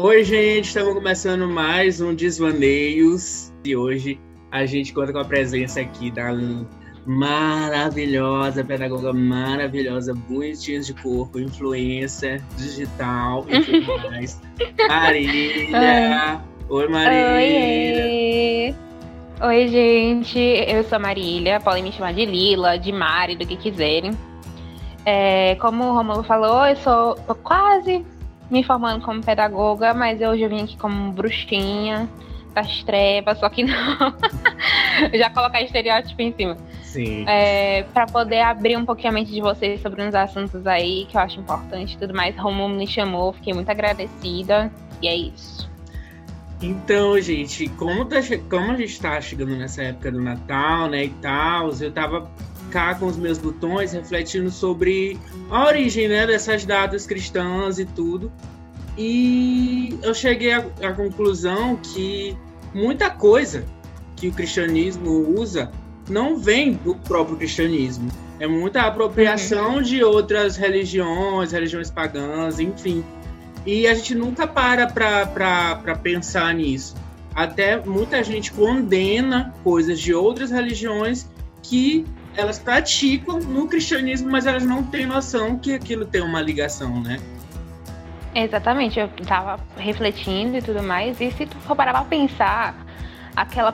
Oi, gente, estamos começando mais um Desvaneios e hoje a gente conta com a presença aqui da maravilhosa, pedagoga maravilhosa, bonitinha de corpo, influencer digital e tudo mais, Marília. Oi, Marília. Oi, gente, eu sou a Marília, podem me chamar de Lila, de Mari, do que quiserem. Como o Romulo falou, eu tô quase me formando como pedagoga, mas hoje eu vim aqui como bruxinha das trevas, só que não. Já colocar estereótipo em cima. Sim. Pra poder abrir um pouquinho a mente de vocês sobre uns assuntos aí que eu acho importante e tudo mais. Romulo me chamou, fiquei muito agradecida. E é isso. Então, gente, como a gente tá chegando nessa época do Natal, né, e tal, eu tava cá com os meus botões, refletindo sobre a origem, né, dessas datas cristãs e tudo. E eu cheguei à conclusão que muita coisa que o cristianismo usa não vem do próprio cristianismo. É muita apropriação de outras religiões pagãs, enfim. E a gente nunca para pensar nisso. Até muita gente condena coisas de outras religiões que elas praticam no cristianismo, mas elas não têm noção que aquilo tem uma ligação, né? Exatamente, eu tava refletindo e tudo mais, e se tu for parar pra pensar,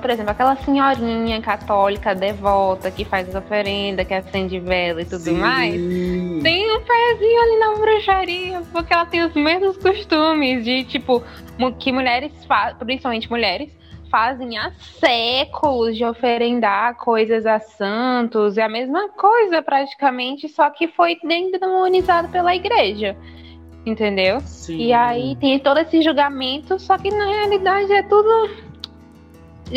por exemplo, aquela senhorinha católica, devota, que faz as oferendas, que acende vela e tudo mais, tem um pezinho ali na bruxaria, porque ela tem os mesmos costumes de, tipo, que mulheres, principalmente mulheres, fazem há séculos de oferendar coisas a santos, é a mesma coisa praticamente, só que foi demonizado pela igreja, entendeu? Sim. E aí tem todo esse julgamento, só que na realidade é tudo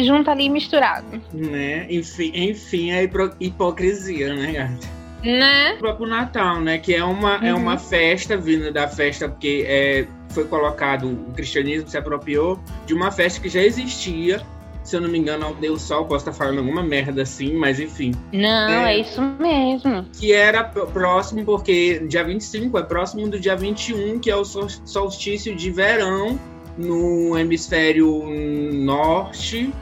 junto ali misturado. Né? Enfim, a hipocrisia, né, gata? Né? O próprio Natal, né? Que é uma festa vinda da festa, porque foi colocado, o cristianismo se apropriou de uma festa que já existia. Se eu não me engano, ao Deus Sol, posso estar falando alguma merda assim, mas enfim. Não, é isso mesmo. Que era próximo, porque dia 25 é próximo do dia 21, que é o solstício de verão no hemisfério norte.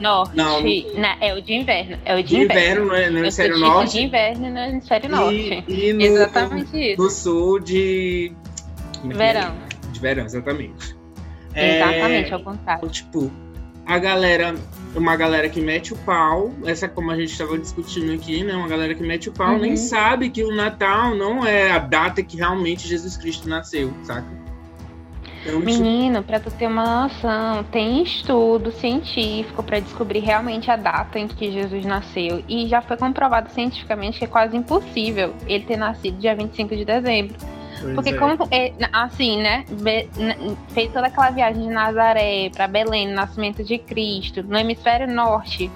É o de inverno. No hemisfério norte. De inverno no hemisfério norte. E exatamente isso. No sul de verão. De verão, exatamente. Exatamente, ao contrário. Tipo, uma galera que mete o pau, essa como a gente estava discutindo aqui, né? Uma galera que mete o pau nem sabe que o Natal não é a data que realmente Jesus Cristo nasceu, saca? Então, menino, pra tu ter uma noção, tem estudo científico pra descobrir realmente a data em que Jesus nasceu. E já foi comprovado cientificamente que é quase impossível ele ter nascido dia 25 de dezembro. Porque como, assim, né, fez toda aquela viagem de Nazaré para Belém, nascimento de Cristo, no hemisfério norte,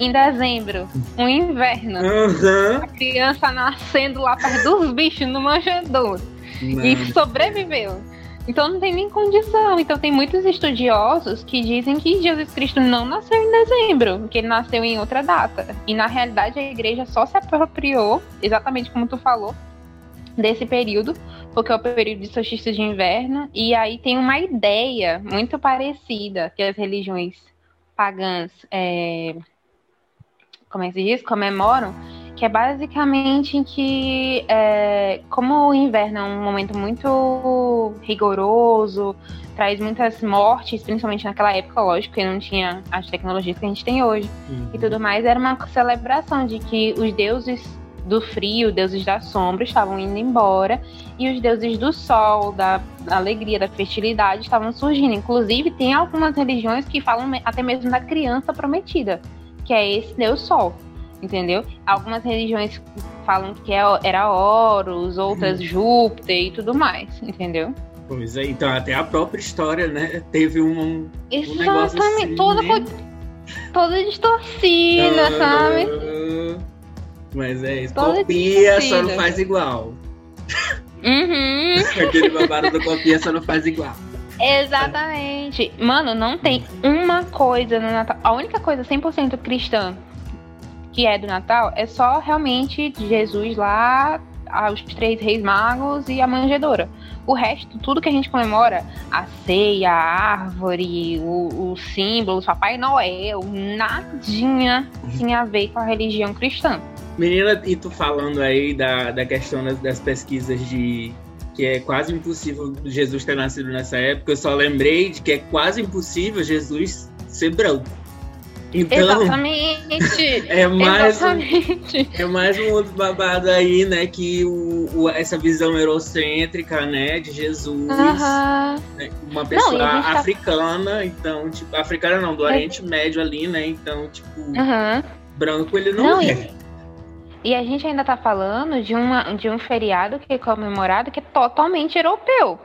em dezembro, um inverno, a criança nascendo lá perto dos bichos no manjedouro, e sobreviveu. Então não tem nem condição. Então tem muitos estudiosos que dizem que Jesus Cristo não nasceu em dezembro, que ele nasceu em outra data. E na realidade a igreja só se apropriou, exatamente como tu falou, desse período, porque é o período de solstício de inverno, e aí tem uma ideia muito parecida que as religiões pagãs comemoram, que é basicamente que como o inverno é um momento muito rigoroso, traz muitas mortes, principalmente naquela época, lógico, que não tinha as tecnologias que a gente tem hoje e tudo mais, era uma celebração de que os deuses do frio, deuses da sombra estavam indo embora e os deuses do sol, da alegria, da fertilidade estavam surgindo. Inclusive tem algumas religiões que falam até mesmo da criança prometida, que é esse Deus Sol, entendeu? Algumas religiões falam que era Horus, outras Júpiter e tudo mais, entendeu? Pois é, então até a própria história, né, teve um negócio assim, toda distorcida, sabe? Mas é isso, copia, só não faz igual. Aquele babado do copia, só não faz igual. Exatamente. Mano, não tem uma coisa no Natal. A única coisa 100% cristã que é do Natal é só realmente Jesus lá os 3 reis magos e a manjedoura. O resto, tudo que a gente comemora, a ceia, a árvore, os símbolos, Papai Noel, nadinha tinha a ver com a religião cristã. Menina, e tu falando aí da questão das pesquisas de que é quase impossível Jesus ter nascido nessa época, eu só lembrei de que é quase impossível Jesus ser branco. Então, exatamente! É mais um outro babado aí, né? Que essa visão eurocêntrica, né? De Jesus, né, uma pessoa africana, então, tipo, africana não, do Oriente Médio ali, né? Então, tipo, branco ele não é. E a gente ainda tá falando de um feriado que é comemorado que é totalmente europeu.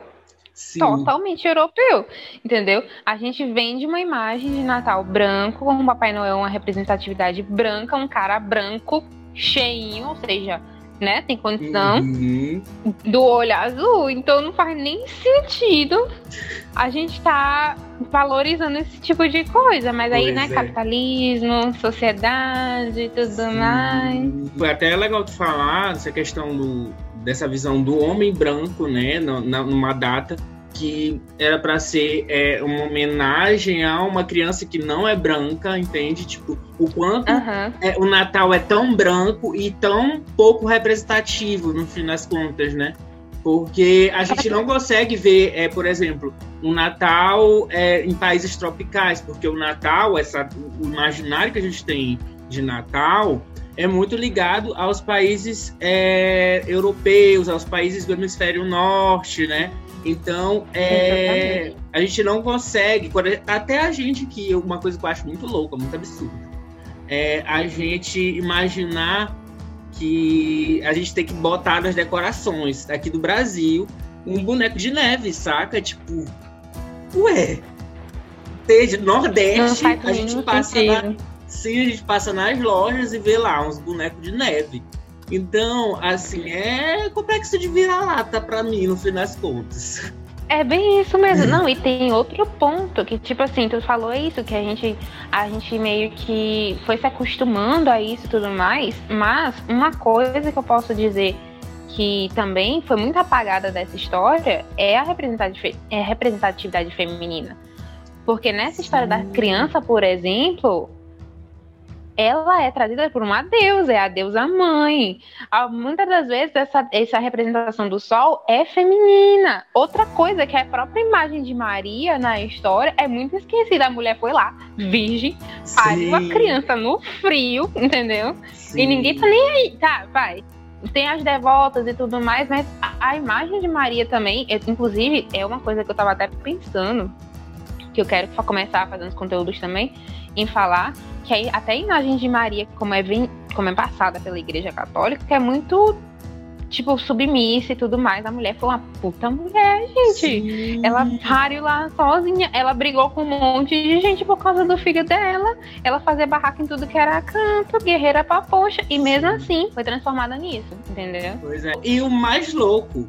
Sim. Totalmente europeu, entendeu? A gente vende uma imagem de Natal branco, com o Papai Noel, uma representatividade branca, um cara branco, cheinho, ou seja, né, tem condição do olho azul, então não faz nem sentido a gente tá valorizando esse tipo de coisa, mas aí, né, capitalismo, sociedade e tudo mais. Foi até legal de falar essa questão dessa visão do homem branco, né, numa data que era para ser uma homenagem a uma criança que não é branca, entende? Tipo, o quanto o Natal é tão branco e tão pouco representativo, no fim das contas, né? Porque a gente não consegue ver, por exemplo, o Natal em países tropicais, porque o Natal, o imaginário que a gente tem de Natal é muito ligado aos países europeus, aos países do hemisfério norte, né? Então, a gente não consegue, até a gente, que uma coisa que eu acho muito louca, muito absurda, é a gente imaginar que a gente tem que botar nas decorações aqui do Brasil um boneco de neve, saca? Tipo, ué, desde Nordeste a gente passa Sim, a gente passa nas lojas e vê lá uns bonecos de neve. Então, assim, é complexo de vira-lata pra mim, no fim das contas. É bem isso mesmo. Não, e tem outro ponto que, tipo assim, tu falou isso, que a gente meio que foi se acostumando a isso e tudo mais, mas uma coisa que eu posso dizer que também foi muito apagada dessa história é a representatividade feminina. Porque nessa história da criança, por exemplo, ela é trazida por uma deusa, é a deusa mãe. Muitas das vezes essa representação do sol é feminina. Outra coisa que a própria imagem de Maria na história é muito esquecida. A mulher foi lá, virgem, pariu a criança no frio, entendeu? Sim. E ninguém tá nem aí, tá, vai. Tem as devotas e tudo mais, mas a imagem de Maria também, inclusive, é uma coisa que eu tava até pensando, que eu quero começar fazendo os conteúdos também, em falar que até a imagem de Maria, como é passada pela Igreja Católica, que é muito, tipo, submissa e tudo mais. A mulher foi uma puta mulher, gente. Sim. Ela pariu lá sozinha, ela brigou com um monte de gente por causa do filho dela, ela fazia barraca em tudo que era canto, guerreira pra poxa, e mesmo assim foi transformada nisso, entendeu? Pois é. E o mais louco,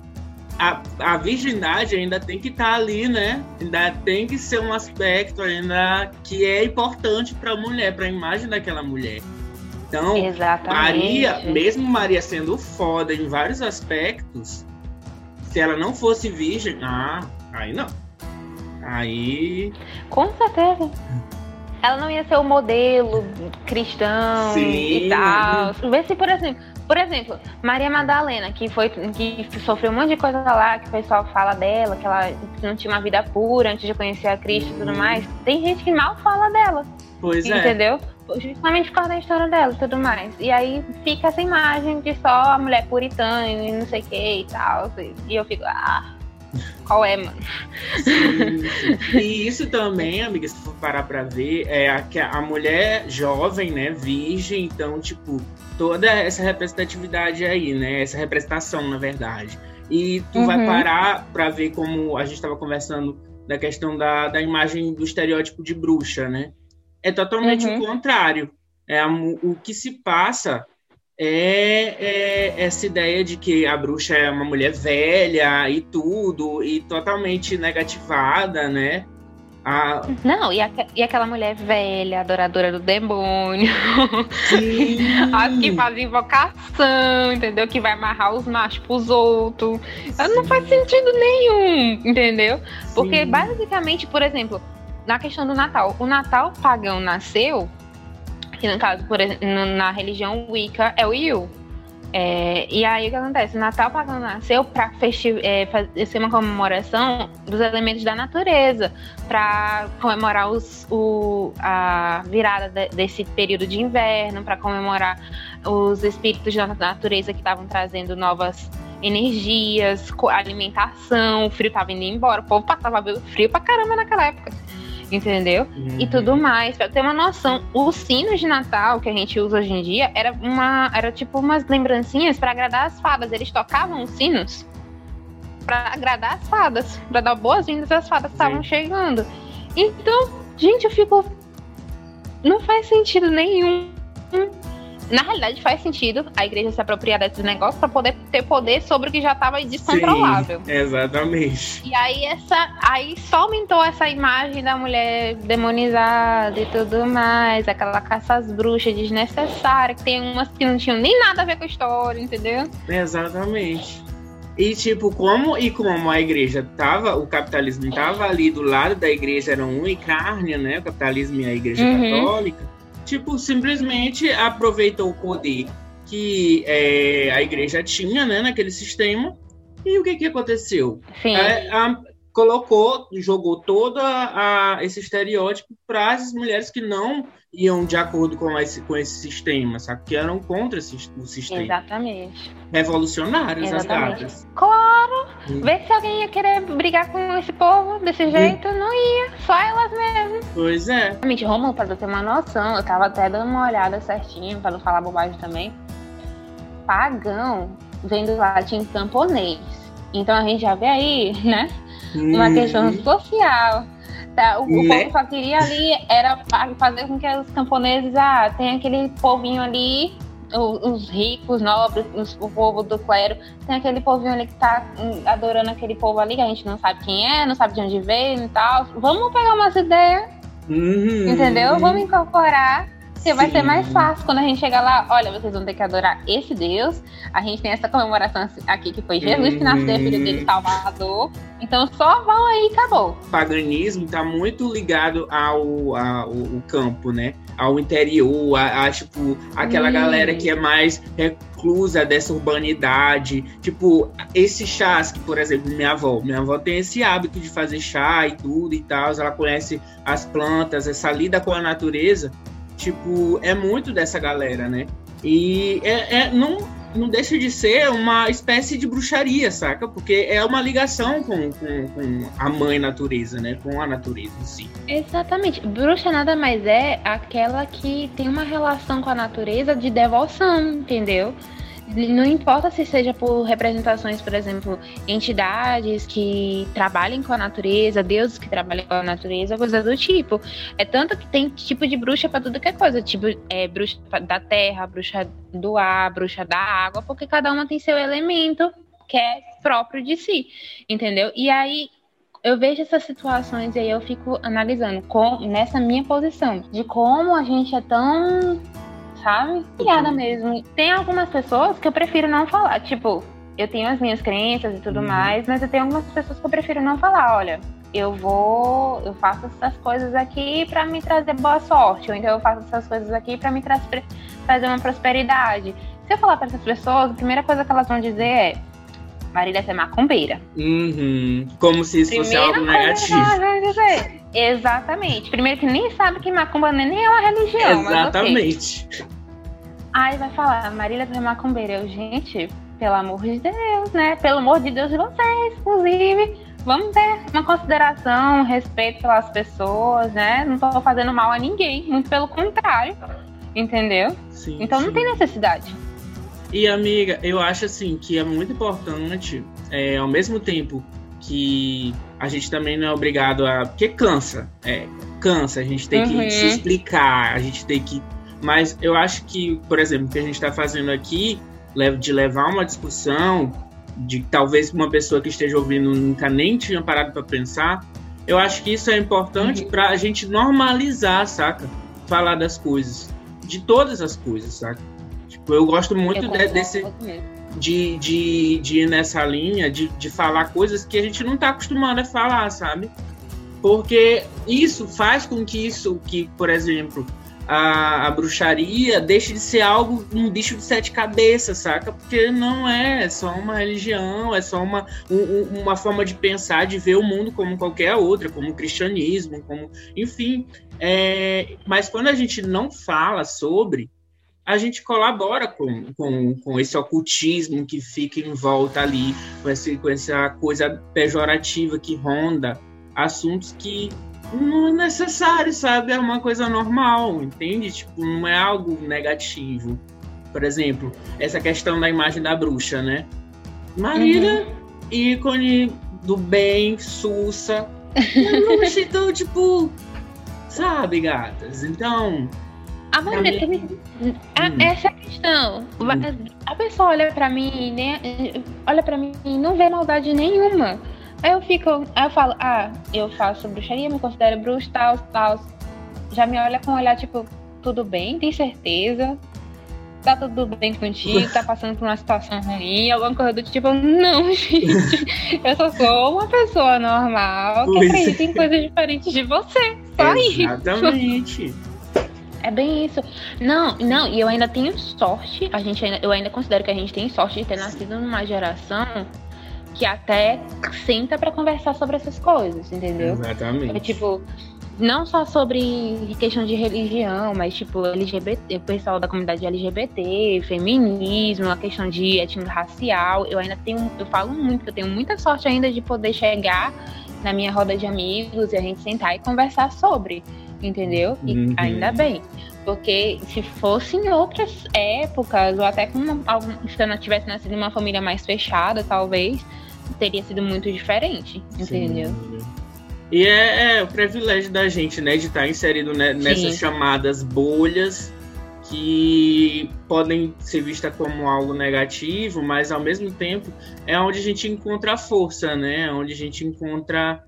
a virgindade ainda tem que estar ali, né? Ainda tem que ser um aspecto ainda que é importante para a mulher, para a imagem daquela mulher. Então, Maria, mesmo Maria sendo foda em vários aspectos, se ela não fosse virgem, aí não. Aí... Com certeza. Ela não ia ser o modelo cristão e tal. Vê se, por exemplo, Maria Madalena, que sofreu um monte de coisa lá, que o pessoal fala dela, que ela não tinha uma vida pura antes de conhecer a Cristo e tudo mais. Tem gente que mal fala dela. Pois entendeu? É. Justamente por causa da história dela e tudo mais. E aí fica essa imagem de só a mulher puritana e não sei o que e tal. E eu fico, qual é, mano? Sim. E isso também, amiga, se for parar pra ver, é que a mulher jovem, né, virgem, então, tipo, toda essa representatividade aí, né, essa representação, na verdade. E tu vai parar pra ver, como a gente tava conversando, da questão da imagem do estereótipo de bruxa, né? É totalmente o contrário. O que se passa é essa ideia de que a bruxa é uma mulher velha e tudo, e totalmente negativada, né? Não, e aquela mulher velha, adoradora do demônio. As que fazem invocação, entendeu? Que vai amarrar os machos pros outros. Não faz sentido nenhum, entendeu? Porque basicamente, por exemplo, na questão do Natal. O Natal pagão nasceu, que no caso, por exemplo, na religião Wicca, é o Yule. E aí o que acontece? O Natal pagão nasceu para ser uma comemoração dos elementos da natureza, para comemorar a virada desse período de inverno, para comemorar os espíritos da natureza que estavam trazendo novas energias, alimentação. O frio estava indo embora, o povo passava frio pra caramba naquela época, entendeu? E tudo mais. Pra ter uma noção, os sinos de Natal que a gente usa hoje em dia era tipo umas lembrancinhas pra agradar as fadas. Eles tocavam os sinos pra agradar as fadas, pra dar boas-vindas às fadas que estavam chegando. Então, gente, eu fico... Não faz sentido nenhum. Na realidade, faz sentido a igreja se apropriar desse negócio para poder ter poder sobre o que já estava descontrolável. Sim, exatamente. E aí, só aumentou essa imagem da mulher demonizada e tudo mais, aquela caça às bruxas desnecessária, que tem umas que não tinham nem nada a ver com a história, entendeu? Exatamente. E tipo, como a igreja tava, o capitalismo tava ali do lado da igreja, era um e carne, né? O capitalismo e a igreja católica. Tipo, simplesmente aproveitou o poder que a igreja tinha, né, naquele sistema. E o que aconteceu? Jogou todo esse estereótipo para as mulheres que não iam de acordo com esse sistema, sabe? Que eram contra o sistema. Exatamente. Revolucionárias as datas. Claro! Vê se alguém ia querer brigar com esse povo desse jeito. Não ia, só elas mesmo. Pois é. Realmente, Romulo, pra eu ter uma noção, eu tava até dando uma olhada certinho, pra não falar bobagem também. Pagão vem do latim camponês. Então a gente já vê aí, né? Uma questão social. Tá? O povo só queria ali era fazer com que os camponeses, tem aquele povinho ali, os ricos, nobres, o povo do clero, tem aquele povinho ali que tá adorando aquele povo ali, que a gente não sabe quem é, não sabe de onde veio e tal. Vamos pegar umas ideias, entendeu? Vamos incorporar. Porque vai ser mais fácil quando a gente chegar lá. Olha, vocês vão ter que adorar esse Deus. A gente tem essa comemoração aqui que foi Jesus que nasceu, filho dele, Salvador. Então só vão aí e acabou. O paganismo está muito ligado ao campo, né? Ao interior, tipo, aquela galera que é mais reclusa dessa urbanidade. Tipo, esses chás que, por exemplo, minha avó tem esse hábito de fazer chá e tudo e tal. Ela conhece as plantas, essa lida com a natureza. Tipo, é muito dessa galera, né? E não deixa de ser uma espécie de bruxaria, saca? Porque é uma ligação com a mãe natureza, né? Com a natureza em si. Exatamente. Bruxa nada mais é aquela que tem uma relação com a natureza de devoção, entendeu? Não importa se seja por representações, por exemplo, entidades que trabalhem com a natureza, deuses que trabalhem com a natureza, coisa do tipo. É tanto que tem tipo de bruxa pra tudo que é coisa. Tipo, bruxa da terra, bruxa do ar, bruxa da água, porque cada uma tem seu elemento que é próprio de si, entendeu? E aí eu vejo essas situações e aí eu fico analisando nessa minha posição de como a gente é tão... sabe? Piada mesmo. Tem algumas pessoas que eu prefiro não falar. Tipo, eu tenho as minhas crenças e tudo mais, mas eu tenho algumas pessoas que eu prefiro não falar. Olha, eu faço essas coisas aqui pra me trazer boa sorte, ou então eu faço essas coisas aqui pra me trazer uma prosperidade. Se eu falar pra essas pessoas, a primeira coisa que elas vão dizer é: Marília, você é macumbeira. Como se isso fosse algo negativo. Exatamente. Primeiro que nem sabe que macumba nem é uma religião. Exatamente. Mas, okay. Aí vai falar: Marília, você é macumbeira. Gente, pelo amor de Deus, né? Pelo amor de Deus de vocês, inclusive. Vamos ter uma consideração, um respeito pelas pessoas, né? Não tô fazendo mal a ninguém. Muito pelo contrário. Entendeu? Sim, então não tem necessidade. E, amiga, eu acho assim que é muito importante, ao mesmo tempo que a gente também não é obrigado a... Porque cansa, a gente tem que se explicar, a gente tem que... Mas eu acho que, por exemplo, o que a gente está fazendo aqui, de levar uma discussão, de talvez uma pessoa que esteja ouvindo nunca nem tinha parado para pensar, Eu acho que isso é importante pra gente normalizar, saca? Falar das coisas. De todas as coisas, saca? Tipo, eu gosto muito desse... De ir nessa linha, de falar coisas que a gente não tá acostumado a falar, sabe? Porque isso faz com que isso, que, por exemplo, a bruxaria deixe de ser algo, um bicho de 7 cabeças, saca? Porque não é só uma religião, é só uma forma de pensar, de ver o mundo como qualquer outra, como o cristianismo, como, enfim. Mas quando a gente não fala sobre, a gente colabora com esse ocultismo que fica em volta ali, com essa coisa pejorativa que ronda assuntos que não é necessário, sabe? É uma coisa normal, entende? Tipo, não é algo negativo. Por exemplo, essa questão da imagem da bruxa, né? Marília, ícone do bem, sussa. Bruxa, então, tipo... Sabe, gatas? Então... Amanda, essa é a questão. A pessoa olha pra mim, né? Olha pra mim e não vê maldade nenhuma. Aí eu falo, eu faço bruxaria, me considero bruxa, tal. Já me olha com um olhar tipo, tudo bem, tem certeza? Tá tudo bem contigo? Tá passando por uma situação ruim? Alguma coisa do tipo? Não, gente. Eu só sou uma pessoa normal que acredita em coisas diferentes de você. Só isso. Exatamente. É bem isso. Não, e eu ainda tenho sorte, eu ainda considero que a gente tem sorte de ter nascido numa geração que até senta pra conversar sobre essas coisas, entendeu? Exatamente. É, tipo, não só sobre questão de religião, mas tipo, LGBT, o pessoal da comunidade LGBT, feminismo, a questão de étnico-racial. Eu falo muito, que eu tenho muita sorte ainda de poder chegar na minha roda de amigos e a gente sentar e conversar sobre. Entendeu? E ainda bem. Porque se fosse em outras épocas, ou até se eu não tivesse nascido em uma família mais fechada, talvez, teria sido muito diferente. Entendeu? Sim. E é o privilégio da gente, né? De estar inserido nessas chamadas bolhas que podem ser vistas como algo negativo, mas ao mesmo tempo é onde a gente encontra a força, né? É onde a gente encontra...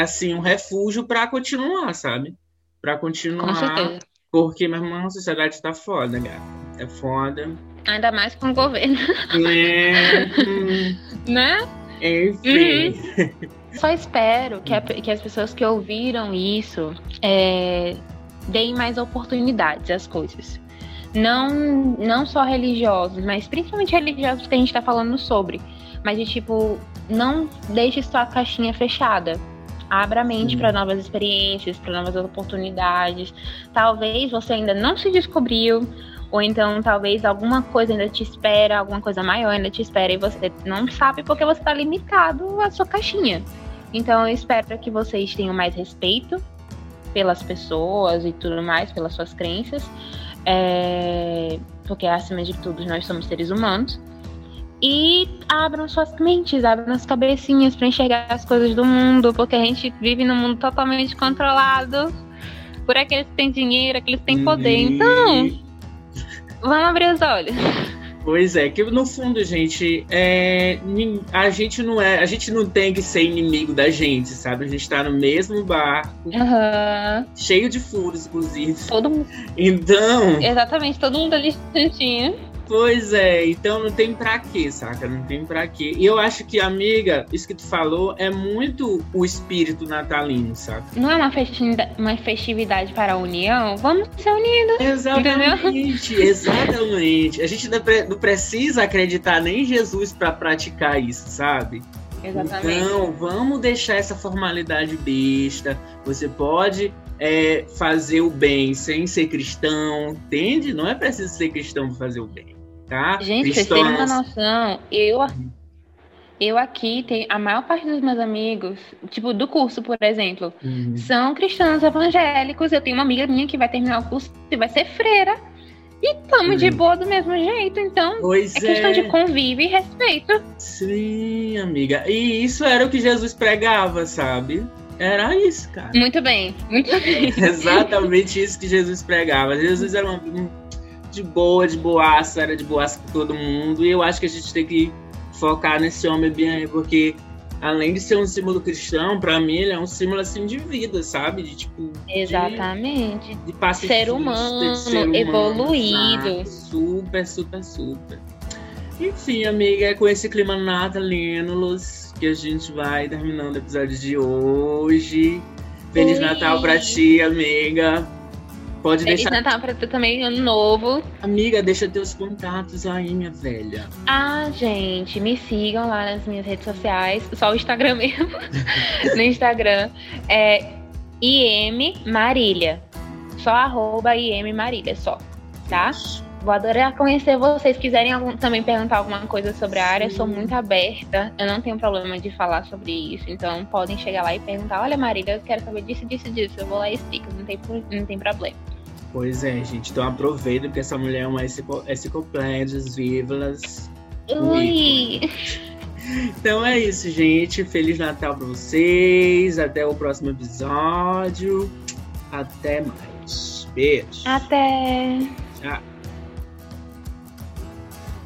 assim, um refúgio para continuar, sabe? Para continuar, porque, meu irmão, a sociedade tá foda, gata. É foda. Ainda mais com o governo. Né? Enfim. Só espero que as pessoas que ouviram isso deem mais oportunidades às coisas. Não só religiosos, mas principalmente religiosos que a gente tá falando sobre. Mas de tipo... Não deixe sua caixinha fechada. Abra a mente para novas experiências, para novas oportunidades. Talvez você ainda não se descobriu, ou então talvez alguma coisa ainda te espera, alguma coisa maior ainda te espera e você não sabe porque você está limitado à sua caixinha. Então eu espero que vocês tenham mais respeito pelas pessoas e tudo mais, pelas suas crenças, porque acima de tudo nós somos seres humanos. E abram suas mentes, abram as cabecinhas para enxergar as coisas do mundo, porque a gente vive num mundo totalmente controlado por aqueles que têm dinheiro, aqueles que têm poder. Então, vamos abrir os olhos. Pois é, que no fundo, gente, a gente não tem que ser inimigo da gente, sabe? A gente tá no mesmo barco, cheio de furos, inclusive. Todo mundo. Então. Exatamente, todo mundo ali juntinho. Pois é, então não tem pra quê, saca? Não tem pra quê. E eu acho que, amiga, isso que tu falou é muito o espírito natalino, saca? Não é uma festividade para a união? Vamos ser unidos. Exatamente, entendeu? Exatamente. A gente não precisa acreditar nem em Jesus pra praticar isso, sabe? Exatamente. Então, vamos deixar essa formalidade besta. Você pode... fazer o bem sem ser cristão, entende? Não é preciso ser cristão para fazer o bem, tá? Gente, vocês têm uma noção, eu aqui tenho a maior parte dos meus amigos, tipo do curso, por exemplo, são cristãos evangélicos. Eu tenho uma amiga minha que vai terminar o curso e vai ser freira. E estamos de boa do mesmo jeito, então pois é questão de convívio e respeito. Sim, amiga. E isso era o que Jesus pregava, sabe? Era isso, cara. Muito bem. Exatamente isso que Jesus pregava. Jesus era de boaça, era de boaça com todo mundo. E eu acho que a gente tem que focar nesse homem bem aí, porque além de ser um símbolo cristão, pra mim ele é um símbolo assim de vida, sabe? De tipo. Exatamente. De pacifista, de ser humano, evoluído. Sabe? Super, super, super. Enfim, amiga, é com esse clima natalino que a gente vai terminando o episódio de hoje. Feliz Natal pra ti, amiga. Pode Feliz deixar... Natal pra tu também, ano novo. Amiga, deixa teus contatos aí, minha velha. Ah, gente, me sigam lá nas minhas redes sociais. Só o Instagram mesmo. No Instagram é IMMarília. Só @IMMarília, só. Tá? Vou adorar conhecer vocês. Quiserem também perguntar alguma coisa sobre a área, eu sou muito aberta. Eu não tenho problema de falar sobre isso. Então, podem chegar lá e perguntar. Olha, Marília, eu quero saber disso, disso, disso. Eu vou lá e explico. Não tem problema. Pois é, gente. Então, aproveita porque essa mulher é uma enciclopédia vivas. Ui! Então, é isso, gente. Feliz Natal pra vocês. Até o próximo episódio. Até mais. Beijo. Até. Tchau.